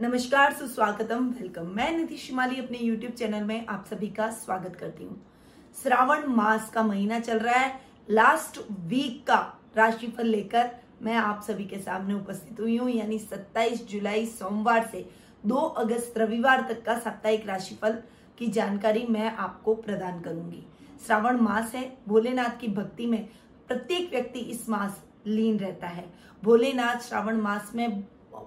नमस्कार, सुस्वागतम, वेलकम। मैं निधि शिमाली अपने YouTube चैनल में आप सभी का स्वागत करती हूँ। श्रावण मास का महीना चल रहा है, लास्ट वीक का राशिफल लेकर मैं आप सभी के सामने उपस्थित हुई हूँ। यानी 27 जुलाई सोमवार से 2 अगस्त रविवार तक का साप्ताहिक राशिफल की जानकारी मैं आपको प्रदान करूंगी। श्रावण मास है, भोलेनाथ की भक्ति में प्रत्येक व्यक्ति इस मास लीन रहता है। भोलेनाथ श्रावण मास में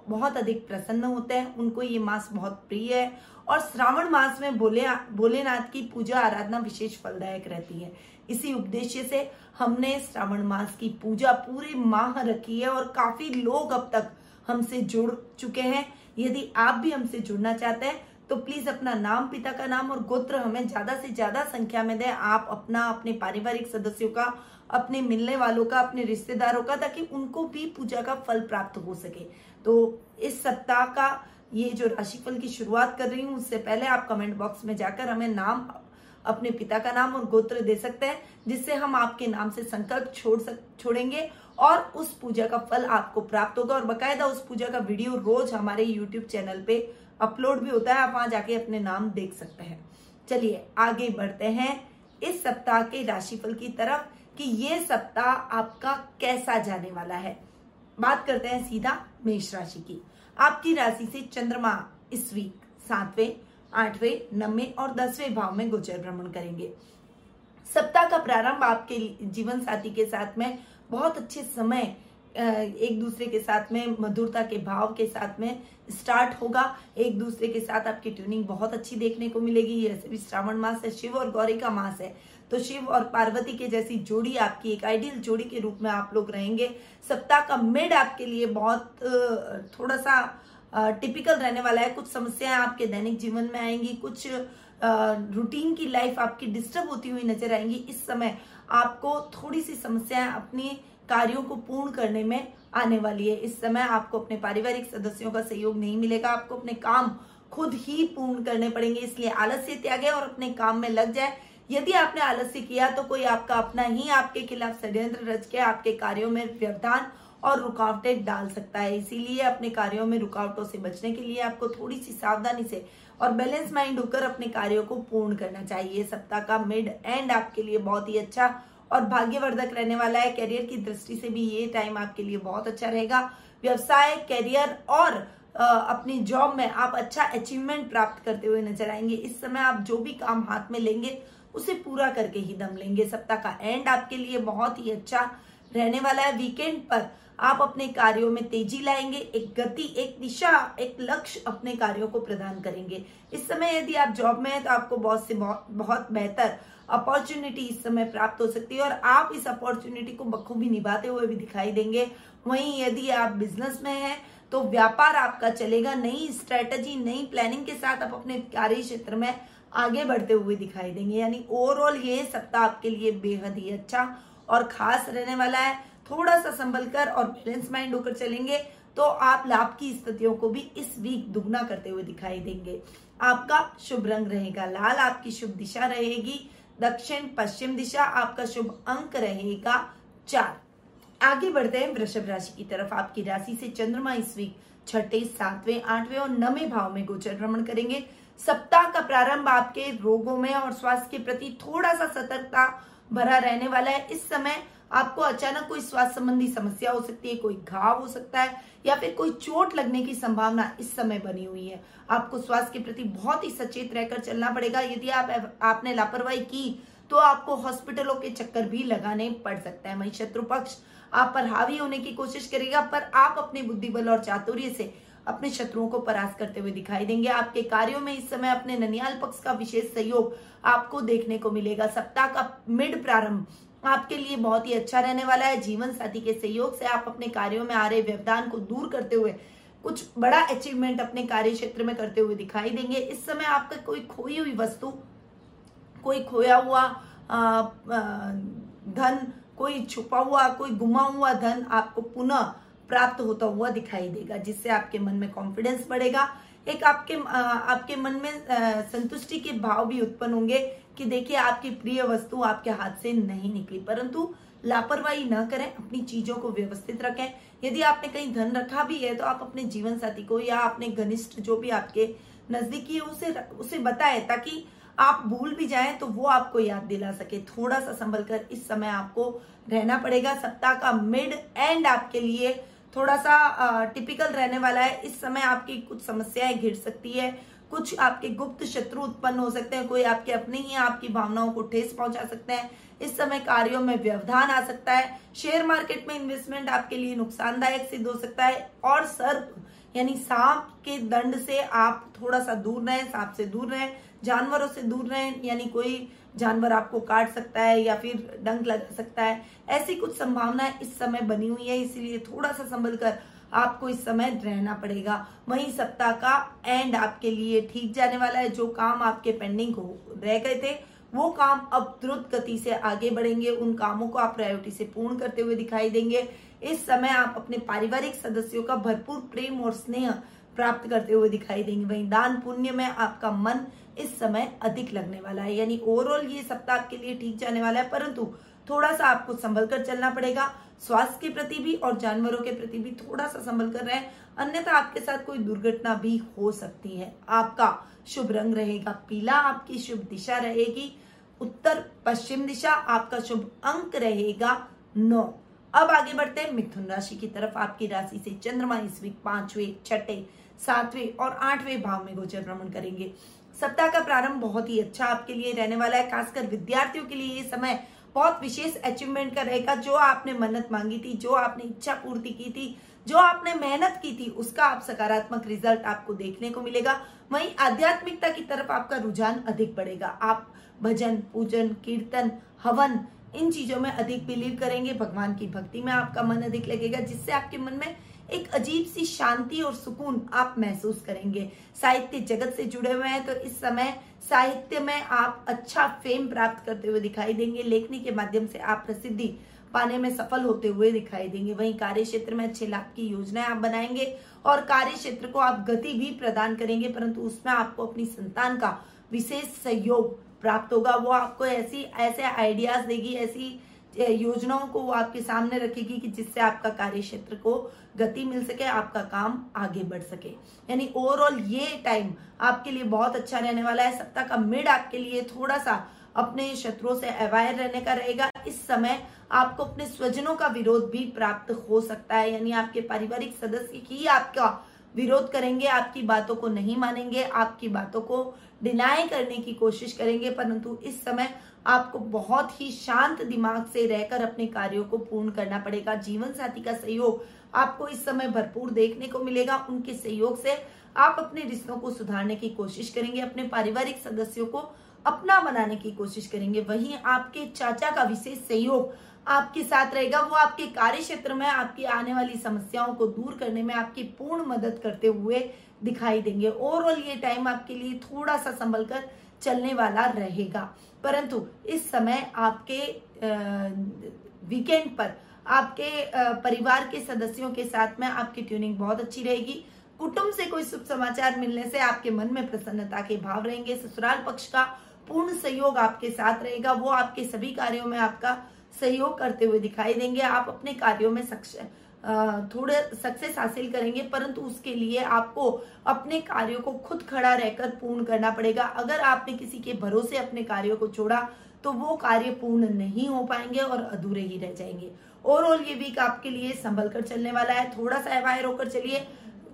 बहुत अधिक प्रसन्न होते हैं, उनको ये मास बहुत प्रिय है और श्रावण मास में भोलेनाथ की पूजा आराधना विशेष फलदायक रहती है। इसी उद्देश्य से हमने श्रावण मास की पूजा पूरे माह रखी है और काफी लोग अब तक हमसे जुड़ चुके हैं। यदि आप भी हमसे जुड़ना चाहते हैं तो प्लीज अपना नाम, पिता का नाम और गोत्र हमें ज्यादा से ज्यादा संख्या में दें। आप अपना, अपने पारिवारिक सदस्यों का, अपने मिलने वालों का, अपने रिश्तेदारों का, ताकि उनको भी पूजा का फल प्राप्त हो सके। तो इस सप्ताह का ये जो राशिफल की शुरुआत कर रही हूँ, उससे पहले आप कमेंट बॉक्स में जाकर हमें नाम, अपने पिता का नाम और गोत्र दे सकते हैं, जिससे हम आपके नाम से संकल्प छोड़ेंगे और उस पूजा का फल आपको प्राप्त होगा। और बाकायदा उस पूजा का वीडियो रोज हमारे यूट्यूब चैनल पे अपलोड भी होता है, आप वहां जाके अपने नाम देख सकते हैं। चलिए आगे बढ़ते हैं इस सप्ताह के राशिफल की तरफ कि ये सप्ताह आपका कैसा जाने वाला है। बात करते हैं सीधा मेष राशि की। आपकी राशि से चंद्रमा इस वीक 7वें, 8वें, 9वें और 10वें भाव में गोचर भ्रमण करेंगे। सप्ताह का प्रारंभ आपके जीवन साथी के साथ में बहुत अच्छे समय, एक दूसरे के साथ में मधुरता के भाव के साथ में स्टार्ट होगा। एक दूसरे के साथ आपकी ट्यूनिंग बहुत अच्छी देखने को मिलेगी। ऐसे भी श्रावण मास है, शिव और गौरी का मास है, तो शिव और पार्वती के जैसी जोड़ी, आपकी एक आइडियल जोड़ी के रूप में आप लोग रहेंगे। सप्ताह का मिड आपके लिए बहुत थोड़ा सा टिपिकल रहने वाला है। कुछ समस्याएं आपके दैनिक जीवन में आएंगी, कुछ रूटीन की लाइफ आपकी डिस्टर्ब होती हुई नजर आएंगी। इस समय आपको थोड़ी सी समस्याएं अपने कार्यों को पूर्ण करने में आने वाली है। इस समय आपको अपने पारिवारिक सदस्यों का सहयोग नहीं मिलेगा, आपको अपने काम खुद ही पूर्ण करने पड़ेंगे। इसलिए आलस्य त्यागें और अपने काम में लग जाए। यदि आपने आलस्य किया तो कोई आपका अपना ही आपके खिलाफ षड्यंत्र रच के आपके कार्यों में व्यवधान और रुकावटें डाल सकता है। इसीलिए अपने कार्यों में रुकावटों से बचने के लिए आपको थोड़ी सी सावधानी से और बैलेंस माइंड होकर अपने कार्यों को पूर्ण करना चाहिए। सप्ताह का मिड एंड आपके लिए बहुत ही अच्छा और भाग्यवर्धक रहने वाला है। करियर की दृष्टि से भी ये टाइम आपके लिए बहुत अच्छा रहेगा। व्यवसाय, करियर और अपनी जॉब में आप अच्छा अचीवमेंट प्राप्त करते हुए नजर आएंगे। इस समय आप जो भी काम हाथ में लेंगे उसे पूरा करके ही दम लेंगे। सप्ताह का एंड आपके लिए बहुत ही अच्छा रहने वाला है। वीकेंड पर आप अपने कार्यों में तेजी लाएंगे, एक गति, एक दिशा, एक लक्ष्य अपने कार्यों को प्रदान करेंगे। इस समय यदि आप जॉब में हैं तो आपको बॉस से बहुत बेहतर अपॉर्चुनिटी इस समय प्राप्त हो सकती है और आप इस अपॉर्चुनिटी को बखूबी निभाते हुए भी दिखाई देंगे। वहीं यदि आप बिजनेस में हैं तो व्यापार आपका चलेगा। नई स्ट्रेटजी, नई प्लानिंग के साथ आप अपने कार्य क्षेत्र में आगे बढ़ते हुए दिखाई देंगे। यानी ओवरऑल ये सप्ताह आपके लिए बेहद ही अच्छा और खास रहने वाला है। थोड़ा सा संभल कर और बैलेंस माइंड होकर चलेंगे तो आप लाभ की स्थितियों को भी इस वीक दुगना करते हुए दिखाई देंगे। आपका शुभ रंग रहेगा लाल, आपकी शुभ दिशा रहेगी दक्षिण पश्चिम दिशा, आपका शुभ अंक रहेगा 4। आगे बढ़ते हैं वृषभ राशि की तरफ। आपकी राशि से चंद्रमा इस वीक 6ठे, 7वें, 8वें और 9वें भाव में गोचर भ्रमण करेंगे। सप्ताह का प्रारंभ आपके रोगों में और स्वास्थ्य के प्रति थोड़ा सा सतर्कता भरा रहने वाला है। इस समय आपको अचानक कोई स्वास्थ्य संबंधी समस्या हो सकती है, कोई घाव हो सकता है या फिर कोई चोट लगने की संभावना इस समय बनी हुई है। आपको स्वास्थ्य के प्रति बहुत ही सचेत रहकर चलना पड़ेगा। यदि आपने लापरवाही की तो आपको हॉस्पिटलों के चक्कर भी लगाने पड़ सकते हैं। वहीं शत्रु पक्ष आप पर हावी होने की कोशिश करेगा, पर आप अपने बुद्धिबल और चातुर्य से अपने शत्रुओं को परास्त करते हुए दिखाई देंगे। आपके कार्यों में इस समय अपने ननिहाल पक्ष का विशेष सहयोग आपको देखने को मिलेगा। सप्ताह का मिड प्रारंभ आपके लिए बहुत ही अच्छा रहने वाला है। जीवन साथी के सहयोग से आप अपने कार्यों में आ रहे व्यवधान को दूर करते हुए कुछ बड़ा अचीवमेंट अपने कार्य क्षेत्र में करते हुए दिखाई देंगे। इस समय आपका कोई खोई हुई वस्तु, कोई खोया हुआ धन, कोई छुपा हुआ, कोई गुमा हुआ धन आपको पुनः प्राप्त होता हुआ दिखाई देगा, जिससे आपके मन में कॉन्फिडेंस बढ़ेगा। एक आपके मन में संतुष्टि के भाव भी उत्पन्न होंगे कि देखिए आपकी प्रिय वस्तु आपके हाथ से नहीं निकली। परंतु लापरवाही न करें, अपनी चीजों को व्यवस्थित रखें। यदि आपने कहीं धन रखा भी है तो आप अपने जीवन साथी को या अपने घनिष्ठ जो भी आपके नजदीकी है उसे बताएं, ताकि आप भूल भी जाएं तो वो आपको याद दिला सके। थोड़ा सा संभल कर इस समय आपको रहना पड़ेगा। सप्ताह का मिड एंड आपके लिए थोड़ा सा टिपिकल रहने वाला है। इस समय आपकी कुछ समस्याएं घिर सकती है, कुछ आपके गुप्त शत्रु उत्पन्न हो सकते हैं, कोई आपके अपने ही आपकी भावनाओं को ठेस पहुंचा सकते हैं। इस समय कार्यों में व्यवधान आ सकता है। शेयर मार्केट में इन्वेस्टमेंट आपके लिए नुकसानदायक सिद्ध हो सकता है। और सर्प यानी सांप के दंड से आप थोड़ा सा दूर रहें, सांप से दूर रहें, जानवरों से दूर रहें, यानी कोई जानवर आपको काट सकता है या फिर डंक लगा सकता है, ऐसी कुछ संभावनाएं इस समय बनी हुई है। इसीलिए थोड़ा सा संभल कर आपको इस समय रहना पड़ेगा। वहीं सप्ताह का एंड आपके लिए ठीक जाने वाला है। जो काम आपके पेंडिंग हो रह गए थे वो काम अब द्रुत गति से आगे बढ़ेंगे। उन कामों को आप प्रायोरिटी से पूर्ण करते हुए दिखाई देंगे। इस समय आप अपने पारिवारिक सदस्यों का भरपूर प्रेम और स्नेह प्राप्त करते हुए दिखाई देंगे। वहीं दान पुण्य में आपका मन इस समय अधिक लगने वाला है। यानी ओवरऑल ये सप्ताह आपके लिए ठीक जाने वाला है, परंतु थोड़ा सा आपको संभल कर चलना पड़ेगा। स्वास्थ्य के प्रति भी और जानवरों के प्रति भी थोड़ा सा संभल कर रहें, अन्यथा आपके साथ कोई दुर्घटना भी हो सकती है। आपका शुभ रंग रहेगा पीला, आपकी शुभ दिशा रहेगी उत्तर पश्चिम दिशा, आपका शुभ अंक रहेगा 9। अब आगे बढ़ते हैं मिथुन राशि की तरफ। आपकी राशि से चंद्रमा इस वीक 5वें, 6ठे, 7वें और 8वें भाव में गोचर भ्रमण करेंगे। सप्ताह का प्रारंभ बहुत ही अच्छा आपके लिए रहने वाला है। खासकर विद्यार्थियों के लिए ये समय बहुत विशेष अचीवमेंट का रहेगा। जो आपने मन्नत मांगी थी, जो आपने इच्छा पूर्ति की थी, जो आपने मेहनत की थी, उसका आप सकारात्मक रिजल्ट आपको देखने को मिलेगा। वहीं आध्यात्मिकता की तरफ आपका रुझान अधिक बढ़ेगा। आप भजन, पूजन, कीर्तन, हवन इन चीजों में अधिक बिलीव करेंगे। भगवान की भक्ति में आपका मन अधिक लगेगा, जिससे आपके मन में एक अजीब सी शांति और सुकून आप महसूस करेंगे। साहित्य जगत से जुड़े हुए हैं तो इस समय साहित्य में आप अच्छा फेम प्राप्त करते हुए दिखाई देंगे। लेखनी के माध्यम से आप प्रसिद्धि पाने में सफल होते हुए दिखाई देंगे। वहीं कार्य क्षेत्र में अच्छे लाभ की योजनाएं आप बनाएंगे और कार्य क्षेत्र को आप गति भी प्रदान करेंगे, परंतु उसमें आपको अपनी संतान का विशेष सहयोग प्राप्त होगा। वो आपको ऐसे आइडियाज देगी, ऐसी योजनाओं को वो आपके सामने रखेगी कि जिससे आपका कार्य क्षेत्र को गति मिल सके, आपका काम आगे बढ़ सके। यानी ओवरऑल ये टाइम आपके लिए बहुत अच्छा रहने वाला है। सप्ताह का मिड आपके लिए थोड़ा सा अपने शत्रुओं से अवॉइड रहने का रहेगा। इस समय आपको अपने स्वजनों का विरोध भी प्राप्त हो सकता है, यानी आपके पारिवारिक सदस्य ही आपका विरोध करेंगे, आपकी बातों को नहीं मानेंगे, आपकी बातों को डिनाई करने की कोशिश करेंगे। परंतु इस समय आपको बहुत ही शांत दिमाग से रहकर अपने कार्यों को पूर्ण करना पड़ेगा। जीवन साथी का सहयोग आपको इस समय भरपूर देखने को मिलेगा। उनके सहयोग से आप अपने रिश्तों को सुधारने की कोशिश करेंगे, अपने पारिवारिक सदस्यों को अपना बनाने की कोशिश करेंगे। वहीं आपके चाचा का विशेष सहयोग आपके साथ रहेगा। वो आपके कार्य क्षेत्र में आपकी आने वाली समस्याओं को दूर करने में आपकी पूर्ण मदद करते हुए दिखाई देंगे। ओवरऑल ये टाइम आपके लिए थोड़ा सा संभल कर चलने वाला रहेगा, परंतु इस समय आपके वीकेंड पर आपके परिवार के सदस्यों के साथ में आपकी ट्यूनिंग बहुत अच्छी रहेगी। कुटुंब से कोई शुभ समाचार मिलने से आपके मन में प्रसन्नता के भाव रहेंगे। ससुराल पक्ष का पूर्ण सहयोग आपके साथ रहेगा। वो आपके सभी कार्यों में आपका सहयोग करते हुए दिखाई देंगे। आप अपने कार्यों में थोड़े सक्सेस हासिल करेंगे, परंतु उसके लिए आपको अपने कार्यों को खुद खड़ा रहकर पूर्ण करना पड़ेगा। अगर आपने किसी के भरोसे अपने कार्यों को छोड़ा तो वो कार्य पूर्ण नहीं हो पाएंगे और अधूरे ही रह जाएंगे। ओवरऑल ये वीक आपके लिए संभल कर चलने वाला है। थोड़ा सा अवायर होकर चलिए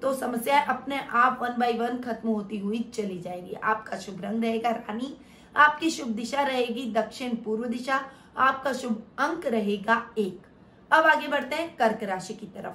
तो समस्याएं अपने आप 1 by 1 खत्म होती हुई चली जाएगी। आपका शुभ रंग रहेगा रानी, आपकी शुभ दिशा रहेगी दक्षिण पूर्व दिशा, आपका शुभ अंक रहेगा 1। अब आगे बढ़ते हैं कर्क राशि की तरफ।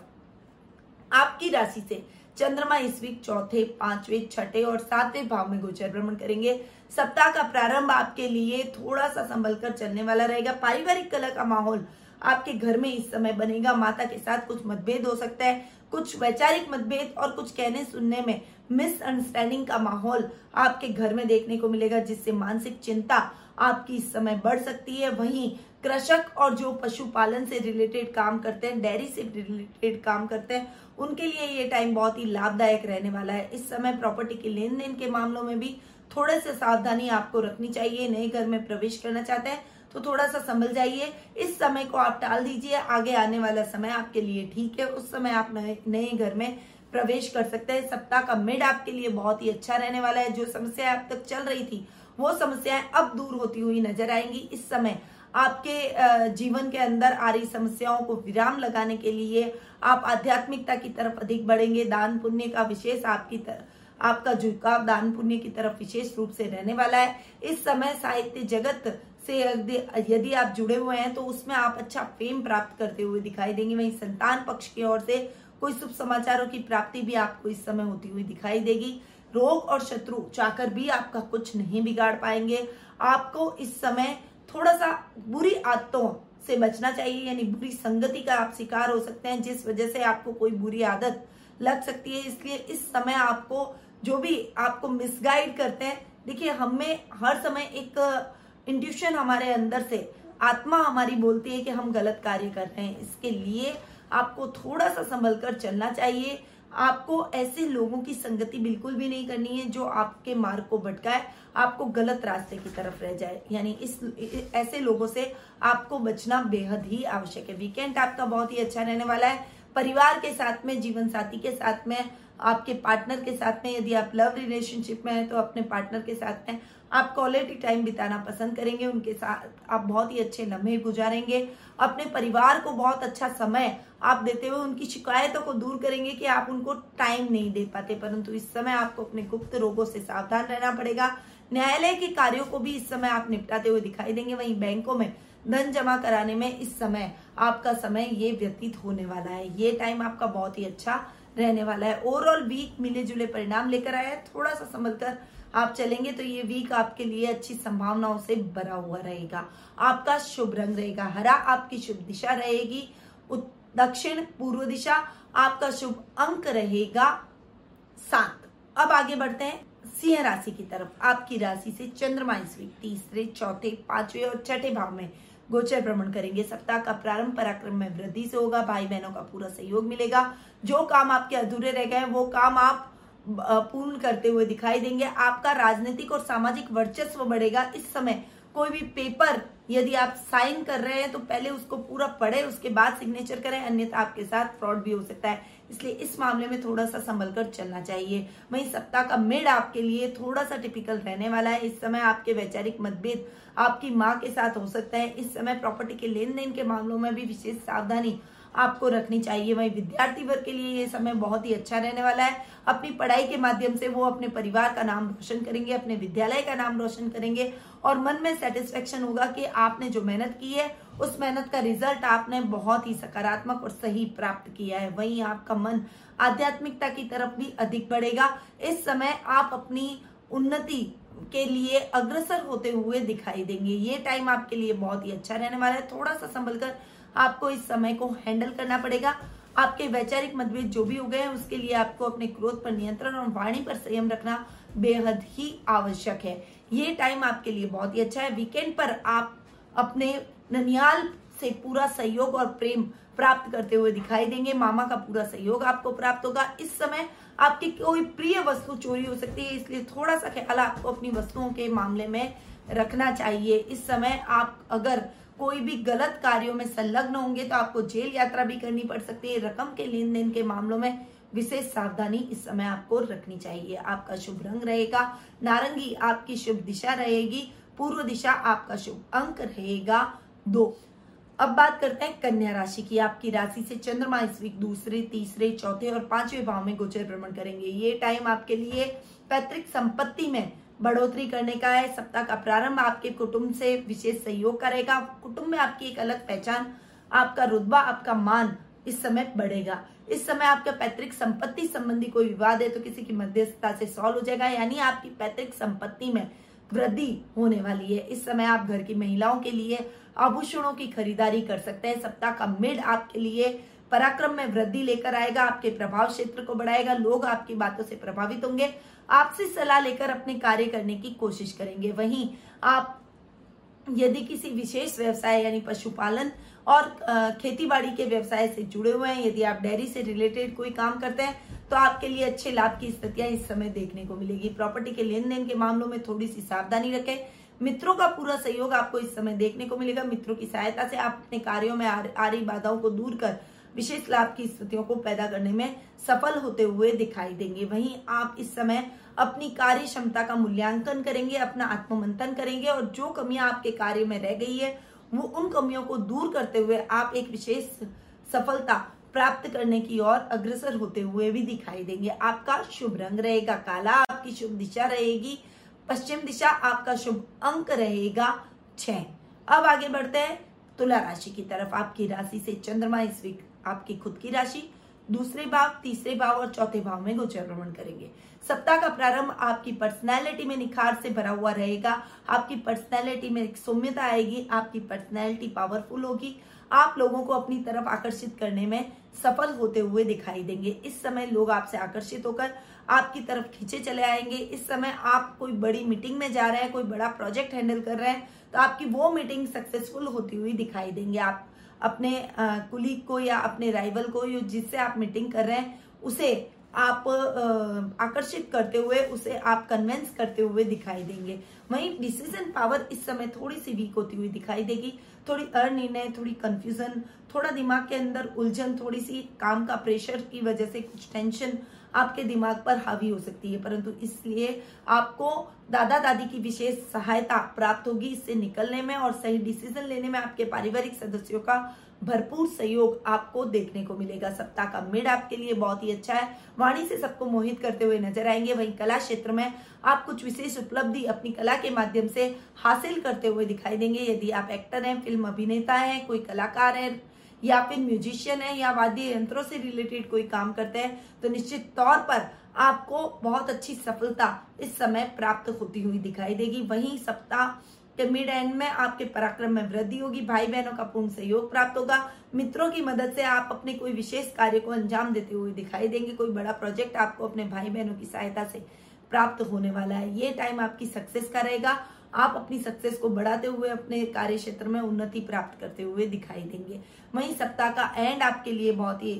आपकी राशि से चंद्रमा इस वीक 4ठे, 5वें, 6ठे और 7वें भाव में गोचर भ्रमण करेंगे। सप्ताह का प्रारंभ आपके लिए थोड़ा सा संभल कर चलने वाला रहेगा। पारिवारिक कलह का माहौल आपके घर में इस समय बनेगा। माता के साथ कुछ मतभेद हो सकता है, कुछ वैचारिक मतभेद और कुछ कहने सुनने में मिसअंडरस्टैंडिंग का माहौल आपके घर में देखने को मिलेगा, जिससे मानसिक चिंता आपकी इस समय बढ़ सकती है। वहीं कृषक और जो पशुपालन से रिलेटेड काम करते हैं, डेयरी से रिलेटेड काम करते हैं, उनके लिए ये टाइम बहुत ही लाभदायक रहने वाला है। इस समय प्रॉपर्टी के लेन देन के मामलों में भी थोड़े से सावधानी आपको रखनी चाहिए। नए घर में प्रवेश करना चाहते हैं तो थोड़ा सा संभल जाइए। इस समय को आप टाल दीजिए, आगे आने वाला समय आपके लिए ठीक है। उस समय आप नए घर में प्रवेश कर सकते हैं। सप्ताह का मिड आपके लिए बहुत ही अच्छा रहने वाला है। जो समस्याएं अब तक चल रही थी वो समस्याएं अब दूर होती हुई नजर आएंगी। इस समय आपके जीवन के अंदर आ रही समस्याओं को विराम लगाने के लिए आप आध्यात्मिकता की तरफ अधिक बढ़ेंगे। दान पुण्य का विशेष आपका झुकाव दान पुण्य की तरफ विशेष रूप से रहने वाला है। इस समय साहित्य जगत से यदि आप जुड़े हुए हैं तो उसमें आप अच्छा फेम प्राप्त करते हुए दिखाई देंगे। वहीं संतान पक्ष की ओर से कोई शुभ समाचारों की प्राप्ति भी आपको इस समय होती हुई दिखाई देगी। रोग और शत्रु चाकर भी आपका कुछ नहीं बिगाड़ पाएंगे। आपको इस समय थोड़ा सा बुरी आदतों से बचना चाहिए, यानी बुरी संगति का आप शिकार हो सकते हैं, जिस वजह से आपको कोई बुरी आदत लग सकती है। इसलिए इस समय आपको जो भी आपको मिसगाइड करते हैं, देखिए हमें हर समय एक इंट्यूशन हमारे अंदर से आत्मा हमारी बोलती है कि हम गलत कार्य कर रहे हैं। इसके लिए आपको थोड़ा सा संभल कर चलना चाहिए। आपको ऐसे लोगों की संगति बिल्कुल भी नहीं करनी है जो आपके मार्ग को भटकाए, आपको गलत रास्ते की तरफ रह जाए, यानी इस ऐसे लोगों से आपको बचना बेहद ही आवश्यक है। वीकेंड आपका बहुत ही अच्छा रहने वाला है। परिवार के साथ में, जीवन साथी के साथ में, आपके पार्टनर के साथ में, यदि आप लव रिलेशनशिप में हैं तो अपने पार्टनर के साथ में आप क्वालिटी टाइम बिताना पसंद करेंगे। उनके साथ आप बहुत ही अच्छे लम्हे गुजारेंगे। अपने परिवार को बहुत अच्छा समय आप देते हुए उनकी शिकायतों को दूर करेंगे कि आप उनको टाइम नहीं दे पाते, परंतु इस समय आपको अपने गुप्त रोगों से सावधान रहना पड़ेगा। न्यायालय के कार्यों को भी इस समय आप निपटाते हुए दिखाई देंगे। वहीं बैंकों में धन जमा कराने में इस समय आपका समय ये व्यतीत होने वाला है। ये टाइम आपका बहुत ही अच्छा रहने वाला है। ओवरऑल वीक मिले जुले परिणाम लेकर आया है। थोड़ा सा संभल कर आप चलेंगे तो ये वीक आपके लिए अच्छी संभावनाओं से भरा हुआ रहेगा। आपका शुभ रंग रहेगा हरा, आपकी शुभ दिशा रहेगी दक्षिण पूर्व दिशा, आपका शुभ अंक रहेगा 7। अब आगे बढ़ते हैं सिंह राशि की तरफ। आपकी राशि से चंद्रमा इस वीक 3, 4, 5 और 6 भाव में गोचर भ्रमण करेंगे। सप्ताह का प्रारंभ पराक्रम में वृद्धि से होगा। भाई बहनों का पूरा सहयोग मिलेगा। जो काम आपके अधूरे रह गए हैं वो काम आप पूर्ण करते हुए दिखाई देंगे। आपका राजनीतिक और सामाजिक वर्चस्व बढ़ेगा। इस समय कोई भी पेपर यदि आप साइन कर रहे हैं तो पहले उसको पूरा पढ़ें, उसके बाद सिग्नेचर करें, अन्यथा आपके साथ फ्रॉड भी हो सकता है। इसलिए इस मामले में थोड़ा सा संभल कर चलना चाहिए। वहीं सप्ताह का मिड आपके लिए थोड़ा सा टिपिकल रहने वाला है। इस समय आपके वैचारिक मतभेद आपकी माँ के साथ हो सकता है। इस समय प्रॉपर्टी के लेन देन के मामलों में भी विशेष सावधानी आपको रखनी चाहिए। वहीं विद्यार्थी वर्ग के लिए ये समय बहुत ही अच्छा रहने वाला है। अपनी पढ़ाई के माध्यम से वो अपने परिवार का नाम रोशन करेंगे, अपने विद्यालय का नाम रोशन करेंगे और मन में सेटिस्फेक्शन होगा कि आपने जो मेहनत की है उस मेहनत का रिजल्ट आपने बहुत ही सकारात्मक और सही प्राप्त किया है। वहीं आपका मन आध्यात्मिकता की तरफ भी अधिक बढ़ेगा। इस समय आप अपनी उन्नति के लिए अग्रसर होते हुए दिखाई देंगे। ये टाइम आपके लिए बहुत ही अच्छा रहने वाला है। थोड़ा सा संभल कर आपको इस समय को हैंडल करना पड़ेगा। आपके वैचारिक मतभेद जो भी हो गए हैं उसके लिए आपको अपने क्रोध पर नियंत्रण और वाणी पर संयम रखना बेहद ही आवश्यक है। ये टाइम आपके लिए बहुत ही अच्छा है। वीकेंड पर आप अपने ननिहाल से पूरा सहयोग और प्रेम प्राप्त करते हुए दिखाई देंगे। मामा का पूरा सहयोग आपको प्राप्त होगा। इस समय आपकी कोई प्रिय वस्तु चोरी हो सकती है, इसलिए थोड़ा सा ख्याल आपको अपनी वस्तुओं के मामले में रखना चाहिए। इस समय आप अगर कोई भी गलत कार्यों में संलग्न होंगे तो आपको जेल यात्रा भी करनी पड़ सकती है। रकम के लेन देन के मामलों में विशेष सावधानी इस समय आपको रखनी चाहिए। आपका शुभ रंग रहेगा नारंगी, आपकी शुभ दिशा रहेगी पूर्व दिशा, आपका शुभ अंक रहेगा 2। अब बात करते हैं कन्या राशि की। आपकी राशि से चंद्रमा इस वीक 2, 3, 4 और 5 भाव में गोचर भ्रमण करेंगे। ये टाइम आपके लिए पैतृक संपत्ति में बढ़ोतरी करने का है। सप्ताह का प्रारंभ आपके कुटुंब से विशेष सहयोग करेगा। कुटुंब में आपकी एक अलग पहचान, आपका रुतबा, आपका मान इस समय बढ़ेगा। इस समय आपका पैतृक संपत्ति संबंधी कोई विवाद है तो किसी की मध्यस्थता से सॉल्व हो जाएगा, यानी आपकी पैतृक संपत्ति में वृद्धि होने वाली है। इस समय आप घर की महिलाओं के लिए आभूषणों की खरीदारी कर सकते हैं। सप्ताह का मिड आपके लिए पराक्रम में वृद्धि लेकर आएगा। आपके प्रभाव क्षेत्र को बढ़ाएगा। लोग आपकी बातों से प्रभावित होंगे। आपसे सलाह लेकर अपने कार्य करने की कोशिश करेंगे। वहीं आप यदि किसी विशेष व्यवसाय यानी पशुपालन और खेतीबाड़ी के व्यवसाय से जुड़े हुए हैं, यदि आप डेयरी से रिलेटेड कोई काम करते हैं तो आपके लिए अच्छे लाभ की स्थितियां इस समय देखने को मिलेगी। प्रॉपर्टी के लेन देन के मामलों में थोड़ी सी सावधानी रखें। मित्रों का पूरा सहयोग आपको इस समय देखने को मिलेगा। मित्रों की सहायता से आप अपने कार्यों में आ रही बाधाओं को दूर कर विशेष लाभ की स्थितियों को पैदा करने में सफल होते हुए दिखाई देंगे। वहीं आप इस समय अपनी कार्य क्षमता का मूल्यांकन करेंगे, अपना आत्ममंथन करेंगे और जो कमियां आपके कार्य में रह गई है वो उन कमियों को दूर करते हुए आप एक विशेष सफलता प्राप्त करने की ओर अग्रसर होते हुए भी दिखाई देंगे। आपका शुभ रंग रहेगा काला, आपकी शुभ दिशा रहेगी पश्चिम दिशा, आपका शुभ अंक रहेगा 6। अब आगे बढ़ते हैं तुला राशि की तरफ। आपकी राशि से चंद्रमा इस वीक आपकी खुद की राशि, दूसरे भाव, तीसरे भाव और चौथे भाव में गोचर भ्रमण करेंगे। सप्ताह का प्रारंभ आपकी पर्सनैलिटी में निखार से भरा हुआ रहेगा। आपकी पर्सनैलिटी में एक सौम्यता आएगी, आपकी पर्सनैलिटी पावरफुल होगी। आप लोगों को अपनी तरफ आकर्षित करने में सफल होते हुए दिखाई देंगे। इस समय लोग आपसे आकर्षित होकर आपकी तरफ खींचे चले आएंगे। इस समय आप कोई बड़ी मीटिंग में जा रहे हैं, कोई बड़ा प्रोजेक्ट हैंडल कर रहे हैं तो आपकी वो मीटिंग सक्सेसफुल होती हुई दिखाई देंगे। आप अपने कुलीग को या अपने राइवल को या जिससे आप मीटिंग कर रहे हैं उसे आप आकर्षित करते हुए, उसे आप कन्विंस करते हुए दिखाई देंगे। वहीं डिसीजन पावर इस समय थोड़ी सी वीक होती हुई दिखाई देगी। थोड़ी अनिर्णय, थोड़ी कंफ्यूजन, थोड़ा दिमाग के अंदर उलझन, थोड़ी सी काम का प्रेशर की वजह से कुछ टेंशन आपके दिमाग पर हावी हो सकती है, परंतु इसलिए आपको दादा दादी की विशेष सहायता प्राप्त होगी। इससे निकलने में और सही डिसीजन लेने में आपके पारिवारिक सदस्यों का भरपूर सहयोग आपको देखने को मिलेगा। सप्ताह का मिड आपके लिए बहुत ही अच्छा है। वाणी से सबको मोहित करते हुए नजर आएंगे। वहीं कला क्षेत्र में आप कुछ विशेष उपलब्धि अपनी कला के माध्यम से हासिल करते हुए दिखाई देंगे। यदि आप एक्टर हैं, फिल्म अभिनेता हैं, कोई कलाकार है या फिर म्यूजिशियन है या वाद्य यंत्रों से रिलेटेड कोई काम करते हैं तो निश्चित तौर पर आपको बहुत अच्छी सफलता इस समय प्राप्त होती हुई दिखाई देगी। वहीं सप्ताह के मिड एंड में आपके पराक्रम में वृद्धि होगी। भाई बहनों का पूर्ण सहयोग प्राप्त होगा। मित्रों की मदद से आप अपने कोई विशेष कार्य को अंजाम देते हुए दिखाई देंगे। कोई बड़ा प्रोजेक्ट आपको अपने भाई बहनों की सहायता से प्राप्त होने वाला है। ये टाइम आपकी सक्सेस का रहेगा। आप अपनी सक्सेस को बढ़ाते हुए अपने कार्य क्षेत्र में उन्नति प्राप्त करते हुए दिखाई देंगे। वहीं सप्ताह का एंड आपके लिए बहुत ही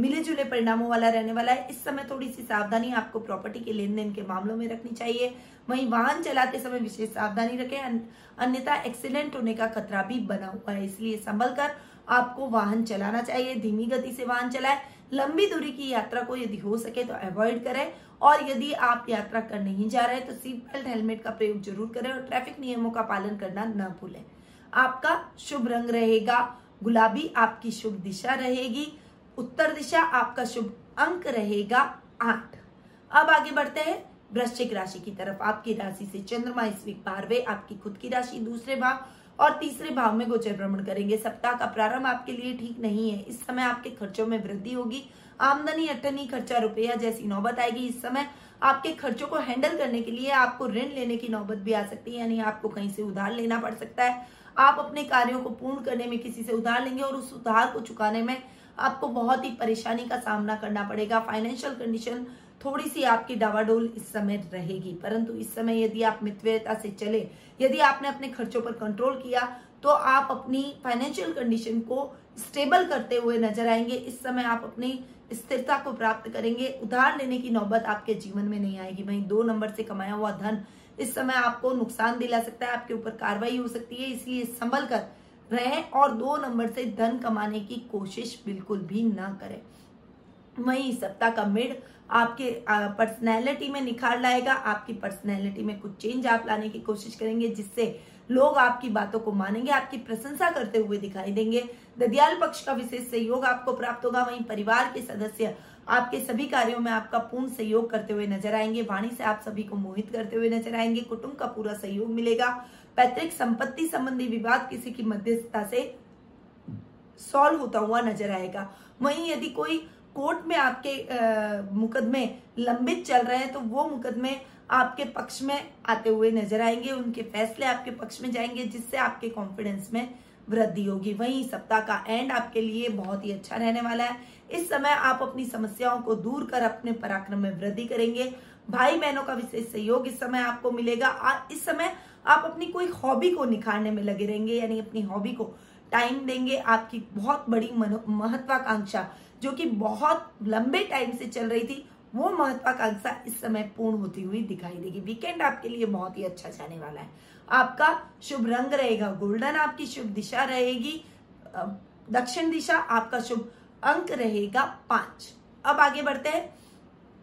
मिले जुले परिणामों वाला रहने वाला है। इस समय थोड़ी सी सावधानी आपको प्रॉपर्टी के लेन देन के मामलों में रखनी चाहिए। वहीं वाहन चलाते समय विशेष सावधानी रखें, अन्यथा एक्सीडेंट होने का खतरा भी बना हुआ है, इसलिए संभल कर आपको वाहन चलाना चाहिए। धीमी गति से वाहन चलाएं। लंबी दूरी की यात्रा को यदि हो सके तो अवॉइड करें और यदि आप यात्रा कर नहीं जा रहे तो सीट बेल्ट, हेलमेट का प्रयोग जरूर करें और ट्रैफिक नियमों का पालन करना न भूलें। आपका शुभ रंग रहेगा गुलाबी, आपकी शुभ दिशा रहेगी उत्तर दिशा, आपका शुभ अंक रहेगा 8। अब आगे बढ़ते हैं वृश्चिक राशि की तरफ। आपकी राशि से चंद्रमा इस वीक 12वें, आपकी खुद की राशि, दूसरे भाव और तीसरे भाव में गोचर भ्रमण करेंगे। सप्ताह का प्रारंभ आपके लिए ठीक नहीं है। इस समय आपके खर्चों में वृद्धि होगी। आमदनी, अठनी, खर्चा, रुपया जैसी नौबत आएगी। इस समय आपके खर्चों को हैंडल करने के लिए आपको ऋण लेने की नौबत भी आ सकती है, यानी आपको कहीं से उधार लेना पड़ सकता है। आप अपने कार्यों को पूर्ण करने में किसी से उधार लेंगे और उस उधार को चुकाने में आपको बहुत ही परेशानी का सामना करना पड़ेगा। फाइनेंशियल कंडीशन थोड़ी सी आपकी डावाडोल इस समय रहेगी, परंतु इस समय यदि आप मितव्ययता से चले, यदि आपने अपने खर्चों पर कंट्रोल किया तो आप अपनी फाइनेंशियल कंडीशन को स्टेबल करते हुए नजर आएंगे। इस समय आप अपनी स्थिरता को प्राप्त करेंगे। उधार लेने की नौबत आपके जीवन में नहीं आएगी। वहीं 2 नंबर से कमाया हुआ धन इस समय आपको नुकसान दिला सकता है, आपके ऊपर कार्रवाई हो सकती है, इसलिए संभल कर रहें और 2 नंबर से धन कमाने की कोशिश बिल्कुल भी ना करें। वहीं सप्ताह का मिड आपके पर्सनैलिटी में निखार लाएगा। आपकी पर्सनैलिटी में कुछ चेंज आप लाने की कोशिश करेंगे जिससे लोग आपकी बातों को मानेंगे, आपकी प्रशंसा करते हुए दिखाई देंगे। ददियाल पक्ष का विशेष सहयोग आपको प्राप्त होगा। वहीं परिवार के सदस्य आपके सभी कार्यों में आपका पूर्ण सहयोग करते हुए नजर आएंगे। वाणी से आप सभी को मोहित करते हुए नजर आएंगे। कुटुंब का पूरा सहयोग मिलेगा। पैतृक संपत्ति संबंधी विवाद किसी की मध्यस्थता से सॉल्व होता हुआ नजर आएगा। वहीं यदि कोई कोर्ट में आपके मुकदमे लंबित चल रहे हैं तो वो मुकदमे आपके पक्ष में आते हुए नजर आएंगे। उनके फैसले आपके पक्ष में जाएंगे जिससे आपके कॉन्फिडेंस में वृद्धि होगी। वहीं सप्ताह का एंड आपके लिए बहुत ही अच्छा रहने वाला है। इस समय आप अपनी समस्याओं को दूर कर अपने पराक्रम में वृद्धि करेंगे। भाई बहनों का विशेष सहयोग इस समय आपको मिलेगा। इस समय आप अपनी कोई हॉबी को निखारने में लगे रहेंगे, यानी अपनी हॉबी को टाइम देंगे। आपकी बहुत बड़ी महत्वाकांक्षा जो कि बहुत लंबे टाइम से चल रही थी वो महत्वाकांक्षा इस समय पूर्ण होती हुई दिखाई देगी। वीकेंड आपके लिए बहुत ही अच्छा जाने वाला है। आपका शुभ रंग रहेगा गोल्डन, आपकी शुभ दिशा रहेगी दक्षिण दिशा, आपका शुभ अंक रहेगा 5। अब आगे बढ़ते हैं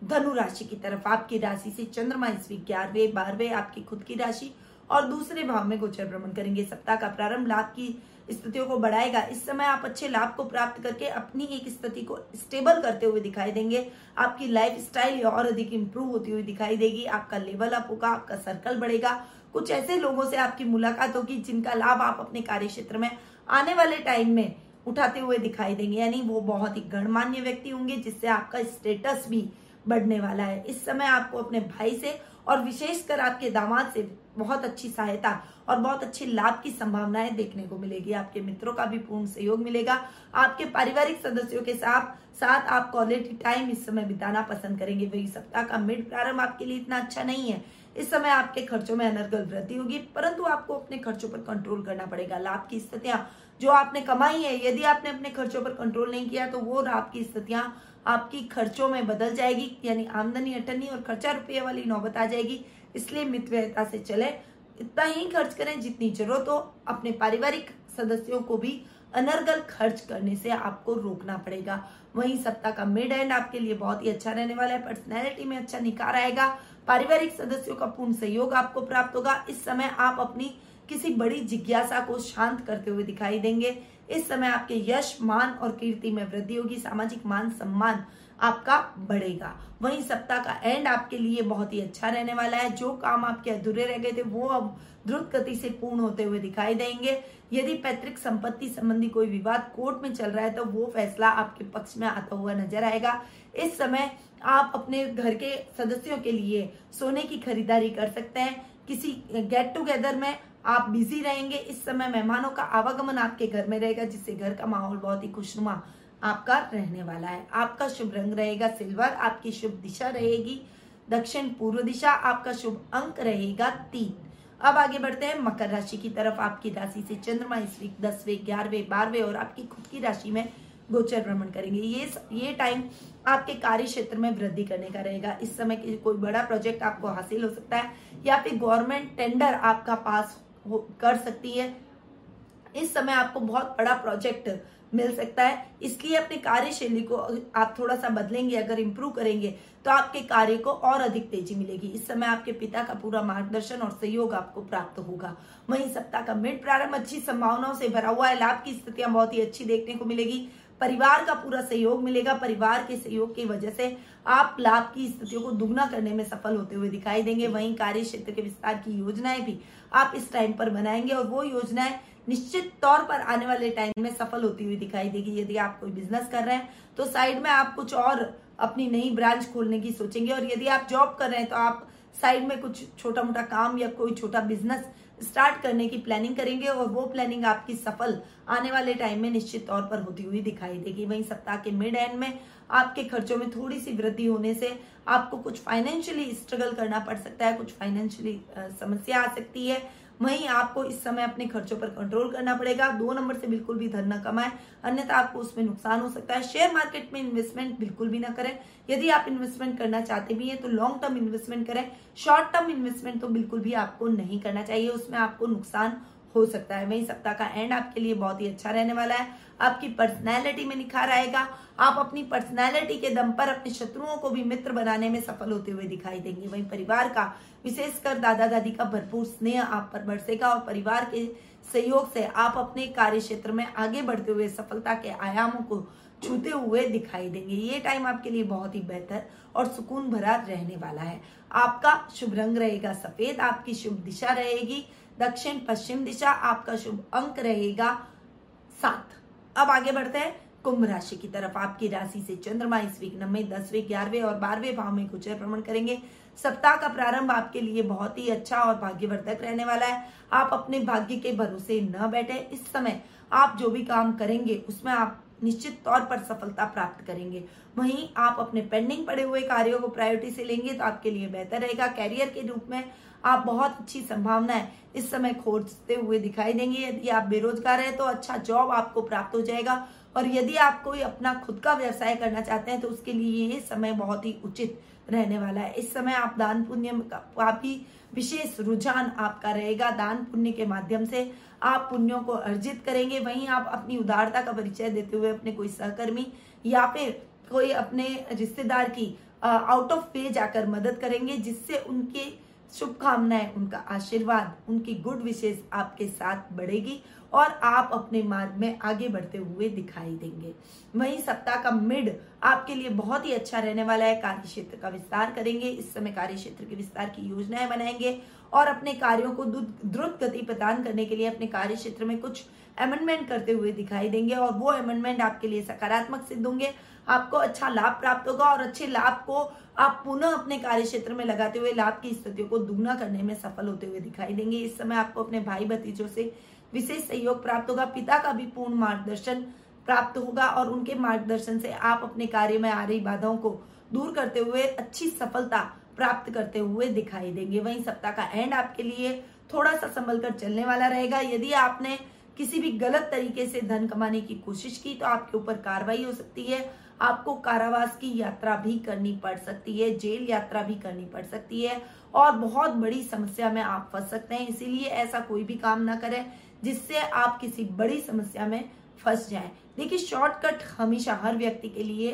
धनु राशि की तरफ। आपकी राशि से चंद्रमा इस वीक 11वें 12वें आपकी खुद की राशि और दूसरे भाव में गोचर भ्रमण करेंगे। सप्ताह का प्रारंभ लाभ की स्थितियों को बढ़ाएगा। इस समय आप अच्छे लाभ को प्राप्त करके अपनी एक स्थिति को स्टेबल करते हुए दिखाई देंगे। आपकी लाइफस्टाइल और अधिक इंप्रूव होती हुई दिखाई देगी। आपका लेवल अप होगा, आपका सर्कल बढ़ेगा। कुछ ऐसे लोगों से आपकी मुलाकात होगी जिनका लाभ आप अपने कार्य क्षेत्र में आने वाले टाइम में उठाते हुए दिखाई देंगे, यानी वो बहुत ही गणमान्य व्यक्ति होंगे जिससे आपका स्टेटस भी बढ़ने वाला है। इस समय आपको अपने भाई से और विशेषकर आपके दामाद से बहुत अच्छी सहायता और बहुत अच्छे लाभ की संभावनाएं देखने को मिलेगी। आपके मित्रों का भी पूर्ण सहयोग मिलेगा। आपके पारिवारिक सदस्यों के साथ आप क्वालिटी टाइम इस समय बिताना पसंद करेंगे। वही सप्ताह का मिड प्रारंभ आपके लिए इतना अच्छा नहीं है। इस समय आपके खर्चों में अनर्गल वृद्धि होगी, परंतु आपको अपने खर्चों पर कंट्रोल करना पड़ेगा। लाभ की स्थितियां जो आपने कमाई है, यदि आपने अपने खर्चों पर कंट्रोल नहीं किया तो वो लाभ की स्थितियां आपकी खर्चों में बदल जाएगी, यानी आमदनी अटनी और खर्चा रुपये वाली नौबत आ जाएगी। इसलिए मितव्ययता से चले, इतना ही खर्च करें जितनी जरूरत हो। अपने पारिवारिक सदस्यों को भी अनर्गल खर्च करने से आपको रोकना पड़ेगा। वहीं सप्ताह का मिड एंड आपके लिए बहुत ही अच्छा रहने वाला है। पर्सनैलिटी में अच्छा निखार आएगा। पारिवारिक सदस्यों का पूर्ण सहयोग आपको प्राप्त होगा। इस समय आप अपनी किसी बड़ी जिज्ञासा को शांत करते हुए दिखाई देंगे। इस समय आपके यश मान और कीर्ति में वृद्धि होगी। सामाजिक मान सम्मान आपका बढ़ेगा। वहीं सप्ताह का एंड आपके लिए बहुत ही अच्छा रहने वाला है। जो काम आपके अधूरे रह गए थे वो अब द्रुत गति से पूर्ण होते हुए दिखाई देंगे। यदि पैतृक संपत्ति संबंधी कोई विवाद कोर्ट में चल रहा है तो वो फैसला आपके पक्ष में आता हुआ नजर आएगा। इस समय आप अपने घर के सदस्यों के लिए सोने की खरीदारी कर सकते हैं। किसी गेट टुगेदर में आप बिजी रहेंगे। इस समय मेहमानों का आवागमन आपके घर में रहेगा, जिससे घर का माहौल बहुत ही खुशनुमा आपका रहने वाला है। आपका शुभ रंग रहेगा सिल्वर, आपकी शुभ दिशा रहेगी दक्षिण पूर्व दिशा, आपका शुभ अंक रहेगा 3। अब आगे बढ़ते हैं मकर राशि की तरफ। आपकी राशि से चंद्रमा इस वीक 10वें 11वें 12वें और आपकी खुद की राशि में गोचर भ्रमण करेंगे। ये टाइम आपके कार्य क्षेत्र में वृद्धि करने का रहेगा। इस समय कोई बड़ा प्रोजेक्ट आपको हासिल हो सकता है या फिर गवर्नमेंट टेंडर आपका पास कर सकती है। इस समय आपको बहुत बड़ा प्रोजेक्ट मिल सकता है, इसलिए अपनी कार्यशैली को आप थोड़ा सा बदलेंगे, अगर इम्प्रूव करेंगे तो आपके कार्य को और अधिक तेजी मिलेगी। इस समय आपके पिता का पूरा मार्गदर्शन और सहयोग आपको प्राप्त होगा। वहीं सप्ताह का मिड प्रारंभ अच्छी संभावनाओं से भरा हुआ है। लाभ की स्थितियां बहुत ही अच्छी देखने को मिलेगी। परिवार का पूरा सहयोग मिलेगा। परिवार के सहयोग की वजह से आप लाभ की स्थितियों को दुगना करने में सफल होते हुए दिखाई देंगे। वहीं कार्य क्षेत्र के विस्तार की योजनाएं भी आप इस टाइम पर बनाएंगे और वो योजनाएं निश्चित तौर पर आने वाले टाइम में सफल होती हुई दिखाई देगी। यदि आप कोई बिजनेस कर रहे हैं तो साइड में आप कुछ और अपनी नई ब्रांच खोलने की सोचेंगे, और यदि आप जॉब कर रहे हैं तो आप साइड में कुछ छोटा मोटा काम या कोई छोटा बिजनेस स्टार्ट करने की प्लानिंग करेंगे, और वो प्लानिंग आपकी सफल आने वाले टाइम में निश्चित तौर पर होती हुई दिखाई देगी। वहीं सप्ताह के मिड एंड में आपके खर्चों में थोड़ी सी वृद्धि होने से आपको कुछ फाइनेंशियली स्ट्रगल करना पड़ सकता है, कुछ फाइनेंशियली समस्या आ सकती है। वहीं आपको इस समय अपने खर्चों पर कंट्रोल करना पड़ेगा। 2 नंबर से बिल्कुल भी धन न कमाएं, अन्यथा आपको उसमें नुकसान हो सकता है। शेयर मार्केट में इन्वेस्टमेंट बिल्कुल भी ना करें। यदि आप इन्वेस्टमेंट करना चाहते भी हैं तो लॉन्ग टर्म इन्वेस्टमेंट करें। शॉर्ट टर्म इन्वेस्टमेंट तो बिल्कुल भी आपको नहीं करना चाहिए, उसमें आपको नुकसान हो सकता है। वहीं सप्ताह का एंड आपके लिए बहुत ही अच्छा रहने वाला है। आपकी पर्सनैलिटी में निखार आएगा। आप अपनी पर्सनैलिटी के दम पर अपने शत्रुओं को भी मित्र बनाने में सफल होते हुए दिखाई देंगे। वहीं परिवार का, विशेषकर दादा दादी का भरपूर स्नेह आप पर बरसेगा, और परिवार के सहयोग से आप अपने कार्य क्षेत्र में आगे बढ़ते हुए सफलता के आयामों को छूते हुए दिखाई देंगे। ये टाइम आपके लिए बहुत ही बेहतर और सुकून भरा रहने वाला है। आपका शुभ रंग रहेगा सफेद, आपकी शुभ दिशा रहेगी दक्षिण पश्चिम दिशा, आपका शुभ अंक रहेगा 7। अब आगे बढ़ते हैं कुंभ राशि की तरफ। आपकी राशि से चंद्रमा इस वीक 9वें 10वें 11वें और 12वें भाव में गोचर भ्रमण करेंगे। सप्ताह का प्रारंभ आपके लिए बहुत ही अच्छा और भाग्यवर्धक रहने वाला है। आप अपने भाग्य के भरोसे न बैठे। इस समय आप जो भी काम करेंगे उसमें आप निश्चित तौर पर सफलता प्राप्त करेंगे। वहीं आप अपने पेंडिंग पड़े हुए कार्यों को प्रायोरिटी से लेंगे तो आपके लिए बेहतर रहेगा। कैरियर के रूप में आप बहुत अच्छी संभावनाएं इस समय खोजते हुए दिखाई देंगे। यदि आप बेरोजगार हैं तो अच्छा जॉब आपको प्राप्त हो जाएगा। और यदि आप कोई अपना खुद का व्यवसाय करना चाहते हैं तो उसके लिए ये समय बहुत ही उचित रहने वाला है। इस समय आप दान पुण्य का काफी विशेष रुझान आपका रहेगा। दान पुण्य के माध्यम से आप पुण्यों को अर्जित करेंगे। वहीं आप अपनी उदारता का परिचय देते हुए अपने कोई सहकर्मी या फिर कोई अपने रिश्तेदार की आउट ऑफ वे जाकर मदद करेंगे, जिससे उनके शुभकामनाएं, उनका आशीर्वाद, उनकी गुड विशेष आपके साथ बढ़ेगी और आप अपने मार्ग में आगे बढ़ते हुए दिखाई देंगे। वहीं सप्ताह का मिड आपके लिए बहुत ही अच्छा रहने वाला है। कार्य क्षेत्र का विस्तार करेंगे। इस समय कार्य क्षेत्र के विस्तार की योजनाएं बनाएंगे और अपने कार्यों को द्रुत गति प्रदान करने के लिए अपने कार्य क्षेत्र में कुछ अमेंडमेंट करते हुए दिखाई देंगे और वो अमेंडमेंट आपके लिए सकारात्मक सिद्ध होंगे। आपको अच्छा लाभ प्राप्त होगा और अच्छे लाभ को आप पुनः अपने कार्य क्षेत्र में लगाते हुए लाभ की स्थितियों को दुगना करने में सफल होते हुए दिखाई देंगे। इस समय आपको अपने भाई भतीजों से विशेष सहयोग प्राप्त होगा। पिता का भी पूर्ण मार्गदर्शन प्राप्त होगा और उनके मार्गदर्शन से आप अपने कार्य में आ रही बाधाओं को दूर करते हुए अच्छी सफलता प्राप्त करते हुए दिखाई देंगे। वहीं सप्ताह का एंड आपके लिए थोड़ा सा संभल कर चलने वाला रहेगा। यदि आपने किसी भी गलत तरीके से धन कमाने की कोशिश की तो आपके ऊपर कार्रवाई हो सकती है। आपको कारावास की यात्रा भी करनी पड़ सकती है, जेल यात्रा भी करनी पड़ सकती है और बहुत बड़ी समस्या में आप फंस सकते हैं। इसीलिए ऐसा कोई भी काम ना करें जिससे आप किसी बड़ी समस्या में फंस जाएं। देखिए, शॉर्टकट हमेशा हर व्यक्ति के लिए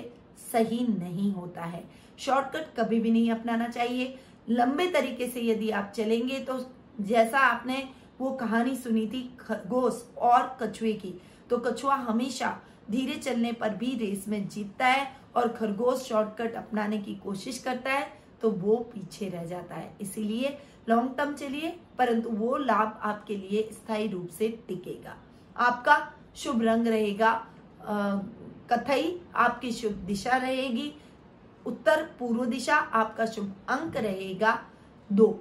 सही नहीं होता है। शॉर्टकट कभी भी नहीं अपनाना चाहिए। लंबे तरीके से यदि आप चलेंगे तो जैसा आपने वो कहानी सुनी थी खरगोश और कछुए की, तो कछुआ हमेशा धीरे चलने पर भी रेस में जीतता है और खरगोश शॉर्टकट अपनाने की कोशिश करता है तो वो पीछे रह जाता है। इसीलिए लॉन्ग टर्म चलिए, परंतु वो लाभ आपके लिए स्थायी रूप से टिकेगा। आपका शुभ रंग रहेगा कथई, आपकी शुभ दिशा रहेगी उत्तर पूर्व दिशा, आपका शुभ अंक रहेगा 2।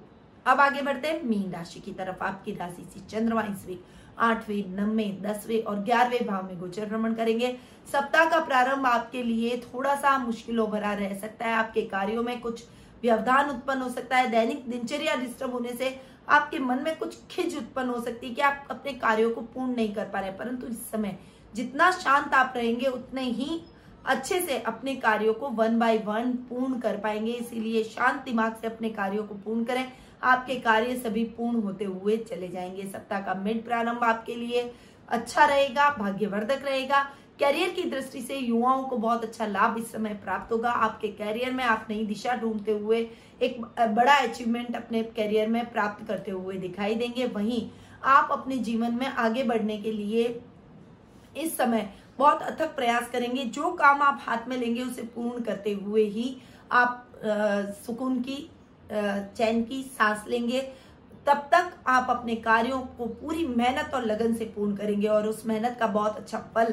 अब आगे बढ़ते हैं मीन राशि की तरफ। आपकी राशि से चंद्रमा इस वीक 8वें, 9वें, 10वें और 11वें भाव में गोचर भ्रमण करेंगे। सप्ताह का प्रारंभ आपके लिए थोड़ा सा मुश्किलों भरा रह सकता है। आपके कार्यों में कुछ व्यवधान उत्पन्न हो सकता है। दैनिक दिनचर्या डिस्टर्ब होने से आपके मन में कुछ खिज उत्पन्न हो सकती है कि आप अपने कार्यों को पूर्ण नहीं कर पा रहे, परंतु इस समय जितना शांत आप रहेंगे उतने ही अच्छे से अपने कार्यों को 1 by 1 पूर्ण कर पाएंगे। इसीलिए शांत दिमाग से अपने कार्यों को पूर्ण करें। आपके कार्य सभी पूर्ण होते हुए चले जाएंगे। सप्ताह का मिड प्रारंभ आपके लिए अच्छा रहेगा, भाग्यवर्धक रहेगा। कैरियर की दृष्टि से युवाओं को बहुत अच्छा लाभ इस समय प्राप्त होगा। आपके कैरियर में आप नई दिशा ढूंढते हुए एक बड़ा अचीवमेंट अपने कैरियर में प्राप्त करते हुए दिखाई देंगे। वहीं आप अपने जीवन में आगे बढ़ने के लिए इस समय बहुत अथक प्रयास करेंगे। जो काम आप हाथ में लेंगे उसे पूर्ण करते हुए ही आप सुकून की चैन की सांस लेंगे। तब तक आप अपने कार्यों को पूरी मेहनत और लगन से पूर्ण करेंगे और उस मेहनत का बहुत अच्छा फल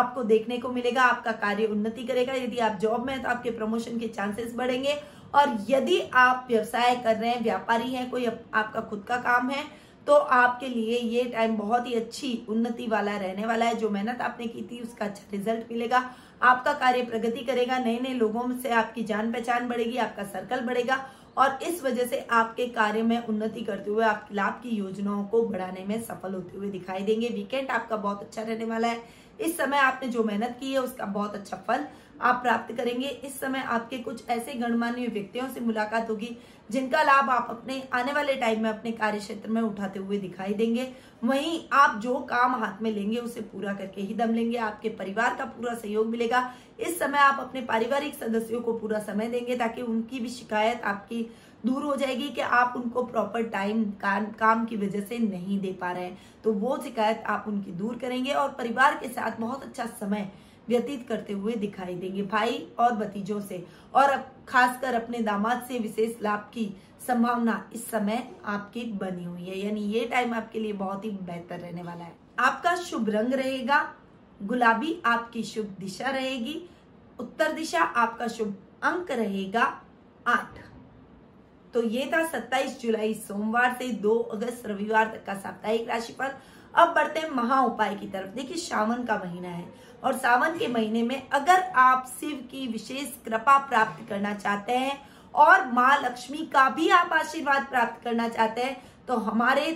आपको देखने को मिलेगा। आपका कार्य उन्नति करेगा। यदि आप जॉब में हैं तो आपके प्रमोशन के चांसेस बढ़ेंगे और यदि आप व्यवसाय कर रहे हैं, व्यापारी हैं, कोई आपका खुद का काम है तो आपके लिए ये टाइम बहुत ही अच्छी उन्नति वाला रहने वाला है। जो मेहनत आपने की थी उसका अच्छा रिजल्ट मिलेगा। आपका कार्य प्रगति करेगा। नए नए लोगों से आपकी जान पहचान बढ़ेगी, आपका सर्कल बढ़ेगा और इस वजह से आपके कार्य में उन्नति करते हुए आप लाभ की योजनाओं को बढ़ाने में सफल होते हुए दिखाई देंगे। वीकेंड आपका बहुत अच्छा रहने वाला है। इस समय आपने जो मेहनत की है उसका बहुत अच्छा फल आप प्राप्त करेंगे। इस समय आपके कुछ ऐसे गणमान्य व्यक्तियों से मुलाकात होगी जिनका लाभ आप अपने आने वाले टाइम में अपने कार्य क्षेत्र में उठाते हुए दिखाई देंगे। वहीं आप जो काम हाथ में लेंगे उसे पूरा करके ही दम लेंगे। आपके परिवार का पूरा सहयोग मिलेगा। इस समय आप अपने पारिवारिक सदस्यों को पूरा समय देंगे ताकि उनकी भी शिकायत आपकी दूर हो जाएगी कि आप उनको प्रॉपर टाइम काम की वजह से नहीं दे पा रहे हैं, तो वो शिकायत आप उनकी दूर करेंगे और परिवार के साथ बहुत अच्छा समय व्यतीत करते हुए दिखाई देंगे। भाई और भतीजों से और खासकर अपने दामाद से विशेष लाभ की संभावना इस समय आपकी बनी हुई है। यानी ये टाइम आपके लिए बहुत ही बेहतर रहने वाला है। आपका शुभ रंग रहेगा गुलाबी, आपकी शुभ दिशा रहेगी उत्तर दिशा, आपका शुभ अंक रहेगा 8। तो ये था 27 जुलाई सोमवार से 2 अगस्त रविवार तक का साप्ताहिक राशिफल। अब बढ़ते हैं महा उपाय की तरफ। देखिए, सावन का महीना है और सावन के महीने में अगर आप शिव की विशेष कृपा प्राप्त करना चाहते हैं और माँ लक्ष्मी का भी आप आशीर्वाद प्राप्त करना चाहते हैं तो हमारे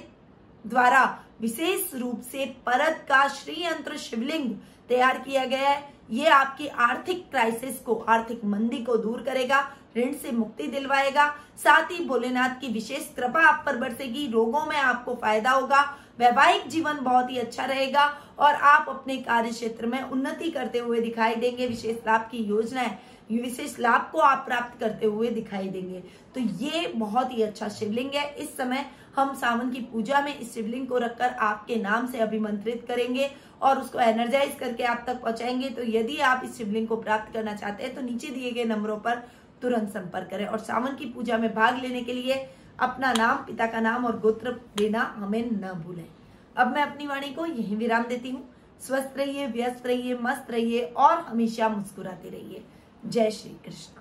द्वारा विशेष रूप से परत का श्रीयंत्र शिवलिंग तैयार किया गया है। ये आपकी आर्थिक क्राइसिस को, आर्थिक मंदी को दूर करेगा, ऋण से मुक्ति दिलवाएगा। साथ ही भोलेनाथ की विशेष कृपा आप पर बरसेगी, रोगों में आपको फायदा होगा, वैवाहिक जीवन बहुत ही अच्छा रहेगा और आप अपने कार्य क्षेत्र में उन्नति करते हुए दिखाई देंगे। विशेष लाभ की योजना है, विशेष लाभ को आप प्राप्त करते हुए दिखाई देंगे। तो ये बहुत ही अच्छा शिवलिंग है। इस समय हम सावन की पूजा में इस शिवलिंग को रखकर आपके नाम से अभिमंत्रित करेंगे और उसको एनर्जाइज करके आप तक पहुंचाएंगे। तो यदि आप इस शिवलिंग को प्राप्त करना चाहते हैं तो नीचे दिए गए नंबरों पर तुरंत संपर्क करें। और सावन की पूजा में भाग लेने के लिए अपना नाम, पिता का नाम और गोत्र देना हमें न भूलें। अब मैं अपनी वाणी को यहीं विराम देती हूँ। स्वस्थ रहिए, व्यस्त रहिए, मस्त रहिए और हमेशा मुस्कुराते रहिए। जय श्री कृष्ण।